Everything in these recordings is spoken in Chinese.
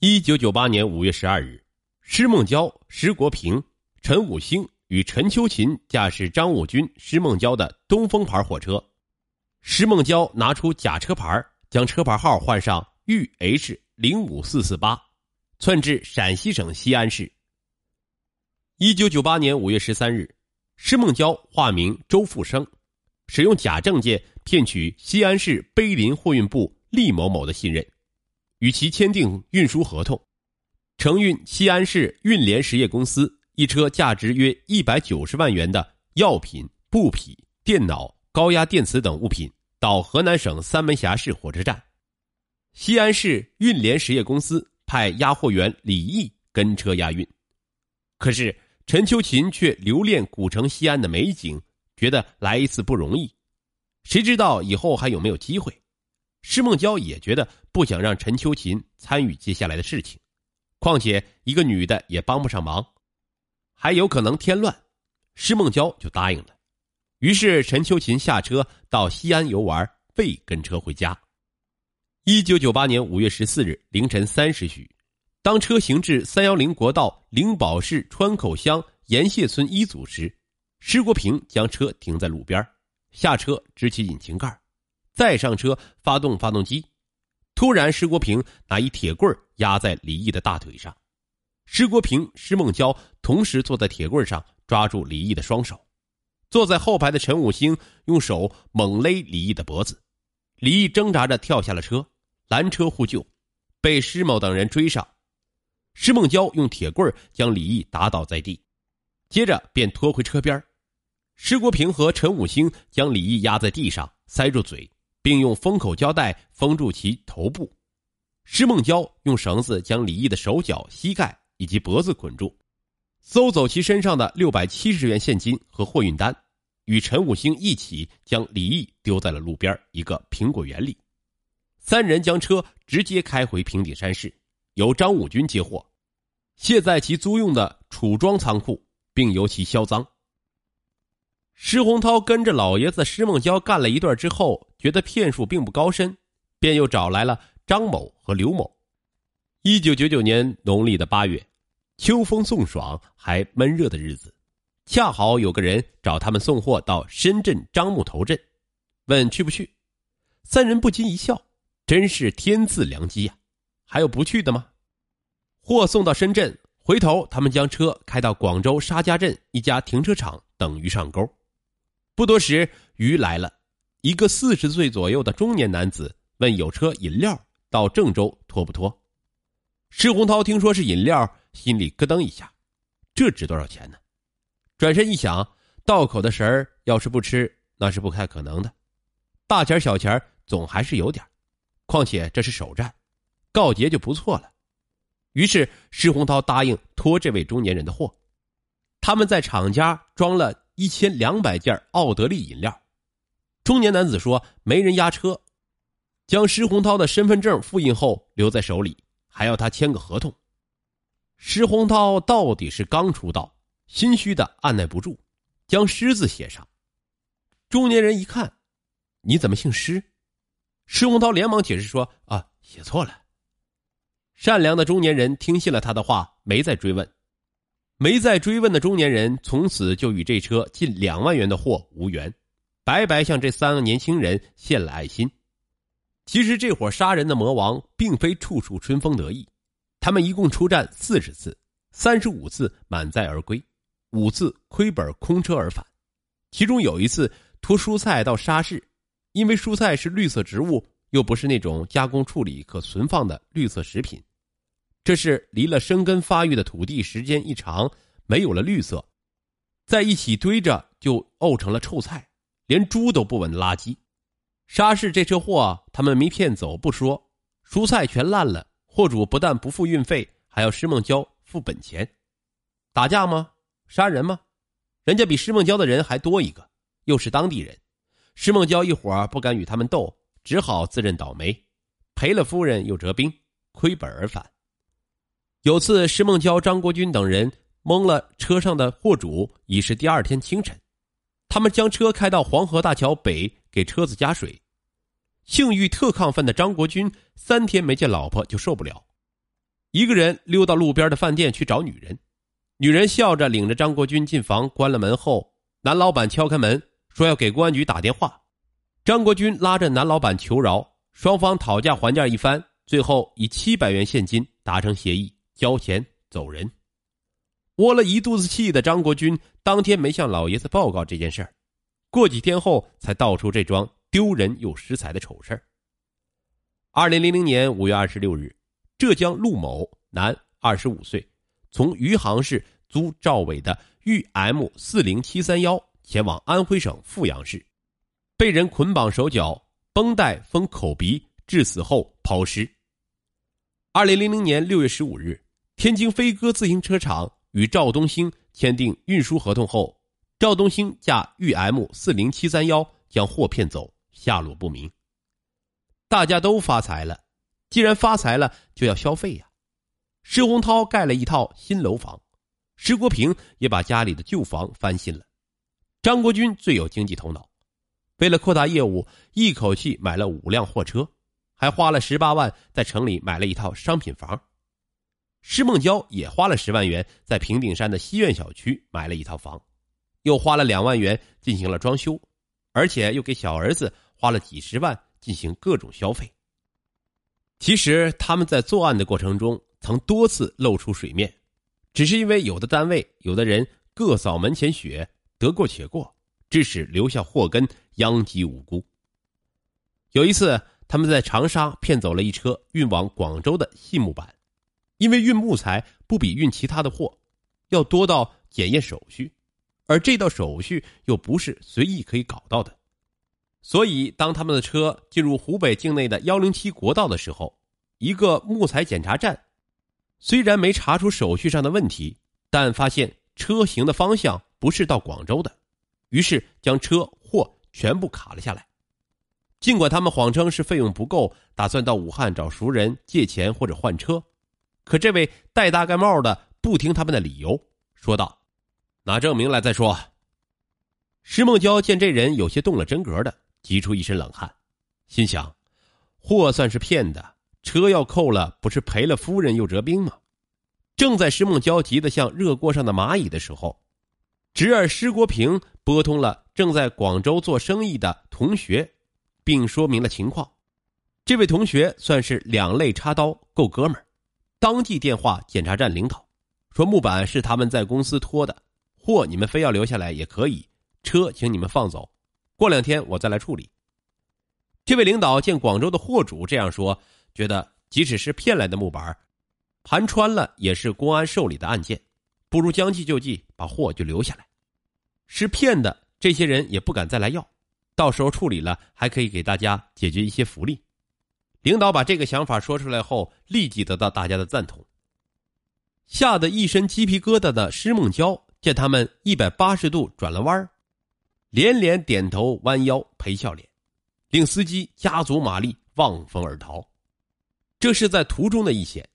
1998年5月12日，施梦娇、石国平、陈武兴与陈秋琴驾驶张武军、施梦娇的东风牌火车。施梦娇拿出假车牌，将车牌号换上UH05448， 窜至陕西省西安市。1998年5月13日，施梦娇化名周富生，使用假证件骗取西安市碑林货运部厉某某的信任，与其签订运输合同，承运西安市运联实业公司一车价值约190万元的药品、布匹、电脑、高压电磁等物品到河南省三门峡市火车站。西安市运联实业公司派押货员李毅跟车押运，可是陈秋琴却留恋古城西安的美景，觉得来一次不容易，谁知道以后还有没有机会。施梦娇也觉得不想让陈秋琴参与接下来的事情，况且一个女的也帮不上忙，还有可能添乱，施梦娇就答应了。于是陈秋琴下车到西安游玩，未跟车回家。1998年5月14日凌晨3时许，当车行至310国道灵宝市川口乡盐谢村一组时，施国平将车停在路边，下车支起引擎盖，再上车发动发动机。突然施国平拿一铁棍压在李毅的大腿上，施国平、施梦娇同时坐在铁棍上，抓住李毅的双手。坐在后排的陈武兴用手猛勒李毅的脖子，李毅挣扎着跳下了车，拦车呼救，被施某等人追上。施梦娇用铁棍将李毅打倒在地，接着便拖回车边。施国平和陈武兴将李毅压在地上，塞住嘴，并用封口胶带封住其头部。施梦娇用绳子将李毅的手脚、膝盖以及脖子捆住，搜走其身上的670元现金和货运单，与陈武兴一起将李毅丢在了路边一个苹果园里。三人将车直接开回平顶山市，由张武军接货，卸在其租用的储装仓库，并由其销赃。施洪涛跟着老爷子施梦娇干了一段之后，觉得骗术并不高深，便又找来了张某和刘某。1999年农历的8月，秋风送爽还闷热的日子，恰好有个人找他们送货到深圳樟木头镇，问去不去。三人不禁一笑，真是天赐良机呀！还有不去的吗？货送到深圳，回头他们将车开到广州沙家镇一家停车场等鱼上钩。不多时，鱼来了，一个40岁左右的中年男子问有车饮料到郑州拖不拖。施洪涛听说是饮料，心里咯噔一下，这值多少钱呢？转身一想，到口的食儿要是不吃，那是不太可能的，大钱小钱总还是有点，况且这是首站，告捷就不错了。于是施洪涛答应拖这位中年人的货。他们在厂家装了1200件奥德利饮料，中年男子说没人押车，将施洪涛的身份证复印后留在手里，还要他签个合同。施洪涛到底是刚出道，心虚的按捺不住，将施字写上。中年人一看，你怎么姓施？施洪涛连忙解释说，写错了。善良的中年人听信了他的话，没再追问的中年人从此就与这车近2万元的货无缘，白白向这三个年轻人献了爱心。其实这伙杀人的魔王并非处处春风得意，他们一共出战40次，35次满载而归，5次亏本空车而返。其中有一次拖蔬菜到沙市，因为蔬菜是绿色植物，又不是那种加工处理可存放的绿色食品，这是离了生根发育的土地时间一长，没有了绿色，在一起堆着就沤成了臭菜，连猪都不闻的垃圾。沙市这车货他们没骗走不说，蔬菜全烂了，货主不但不付运费，还要施梦娇付本钱。打架吗？杀人吗？人家比施梦娇的人还多一个，又是当地人，施梦娇一伙不敢与他们斗，只好自认倒霉，赔了夫人又折兵，亏本而返。有次施梦娇、张国军等人蒙了车上的货主，已是第二天清晨，他们将车开到黄河大桥北给车子加水。性欲特亢奋的张国军3天没见老婆就受不了，一个人溜到路边的饭店去找女人。女人笑着领着张国军进房，关了门后，男老板敲开门说要给公安局打电话。张国军拉着男老板求饶，双方讨价还价一番，最后以700元现金达成协议，交钱走人。窝了一肚子气的张国军当天没向老爷子报告这件事儿，过几天后才道出这桩丢人又失财的丑事儿。2000年5月26日，浙江陆某，男25岁，从余杭市租赵伟的豫 M40731 前往安徽省阜阳市，被人捆绑手脚，绷带封口鼻，致死后抛尸。2000年6月15日，天津飞鸽自行车厂与赵东兴签订运输合同后，赵东兴驾豫 M40731 将货骗走，下落不明。大家都发财了，既然发财了就要消费呀。施洪涛盖了一套新楼房，石国平也把家里的旧房翻新了。张国军最有经济头脑，为了扩大业务，一口气买了5辆货车，还花了18万在城里买了一套商品房。施孟娇也花了10万元在平顶山的西苑小区买了一套房，又花了2万元进行了装修，而且又给小儿子花了几十万进行各种消费。其实他们在作案的过程中曾多次露出水面，只是因为有的单位有的人各扫门前雪，得过且过，致使留下祸根，殃及无辜。有一次他们在长沙骗走了一车运往广州的细木板，因为运木材不比运其他的货要多到检验手续，而这道手续又不是随意可以搞到的。所以当他们的车进入湖北境内的107国道的时候，一个木材检查站虽然没查出手续上的问题，但发现车行的方向不是到广州的，于是将车货全部卡了下来。尽管他们谎称是费用不够，打算到武汉找熟人借钱或者换车，可这位戴大盖帽的不听他们的理由，说道：“拿证明来再说。”石梦娇见这人有些动了真格的，急出一身冷汗，心想货算是骗的，车要扣了不是赔了夫人又折兵吗？正在石梦娇急得像热锅上的蚂蚁的时候，侄儿施国平拨通了正在广州做生意的同学，并说明了情况。这位同学算是两肋插刀，够哥们儿，当即电话检查站领导，说木板是他们在公司拖的，货你们非要留下来也可以，车请你们放走，过2天我再来处理。这位领导见广州的货主这样说，觉得即使是骗来的木板，盘穿了也是公安受理的案件，不如将计就计，把货就留下来。是骗的，这些人也不敢再来要，到时候处理了还可以给大家解决一些福利。领导把这个想法说出来后，立即得到大家的赞同。吓得一身鸡皮疙瘩的施梦娇见他们180度转了弯，连连点头弯腰赔笑脸，令司机加足马力望风而逃。这是在途中的一险。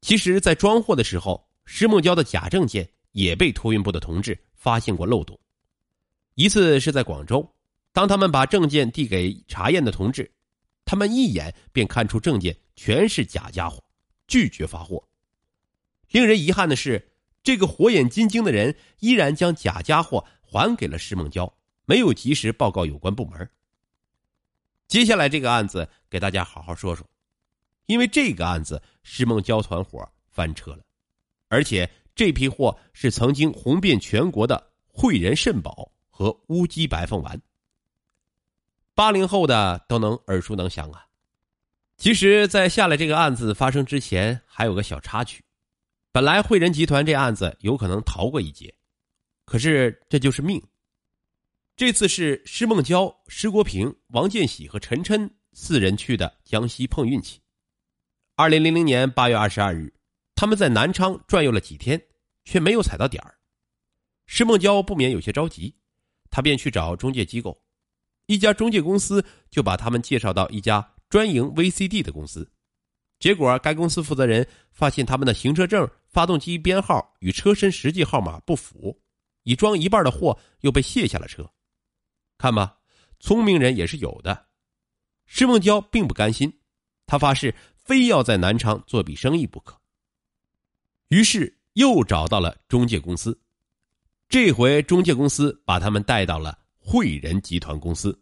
其实在装货的时候，施梦娇的假证件也被托运部的同志发现过漏洞。一次是在广州，当他们把证件递给查验的同志，他们一眼便看出证件全是假家伙，拒绝发货。令人遗憾的是，这个火眼金睛的人依然将假家伙还给了施梦娇，没有及时报告有关部门。接下来这个案子给大家好好说说，因为这个案子施梦娇团伙翻车了，而且这批货是曾经红遍全国的汇仁肾宝和乌鸡白凤丸。80后的都能耳熟能详啊。其实在下来这个案子发生之前还有个小插曲，本来汇仁集团这案子有可能逃过一劫，可是这就是命。这次是施梦娇、施国平、王建喜和陈琛4人去的江西碰运气。2000年8月22日，他们在南昌转悠了几天，却没有踩到点儿。施梦娇不免有些着急，他便去找中介机构，一家中介公司就把他们介绍到一家专营 VCD 的公司。结果该公司负责人发现他们的行车证、发动机编号与车身实际号码不符，已装一半的货又被卸下了车。看吧，聪明人也是有的。施梦娇并不甘心，他发誓非要在南昌做笔生意不可，于是又找到了中介公司。这回中介公司把他们带到了汇仁集团公司。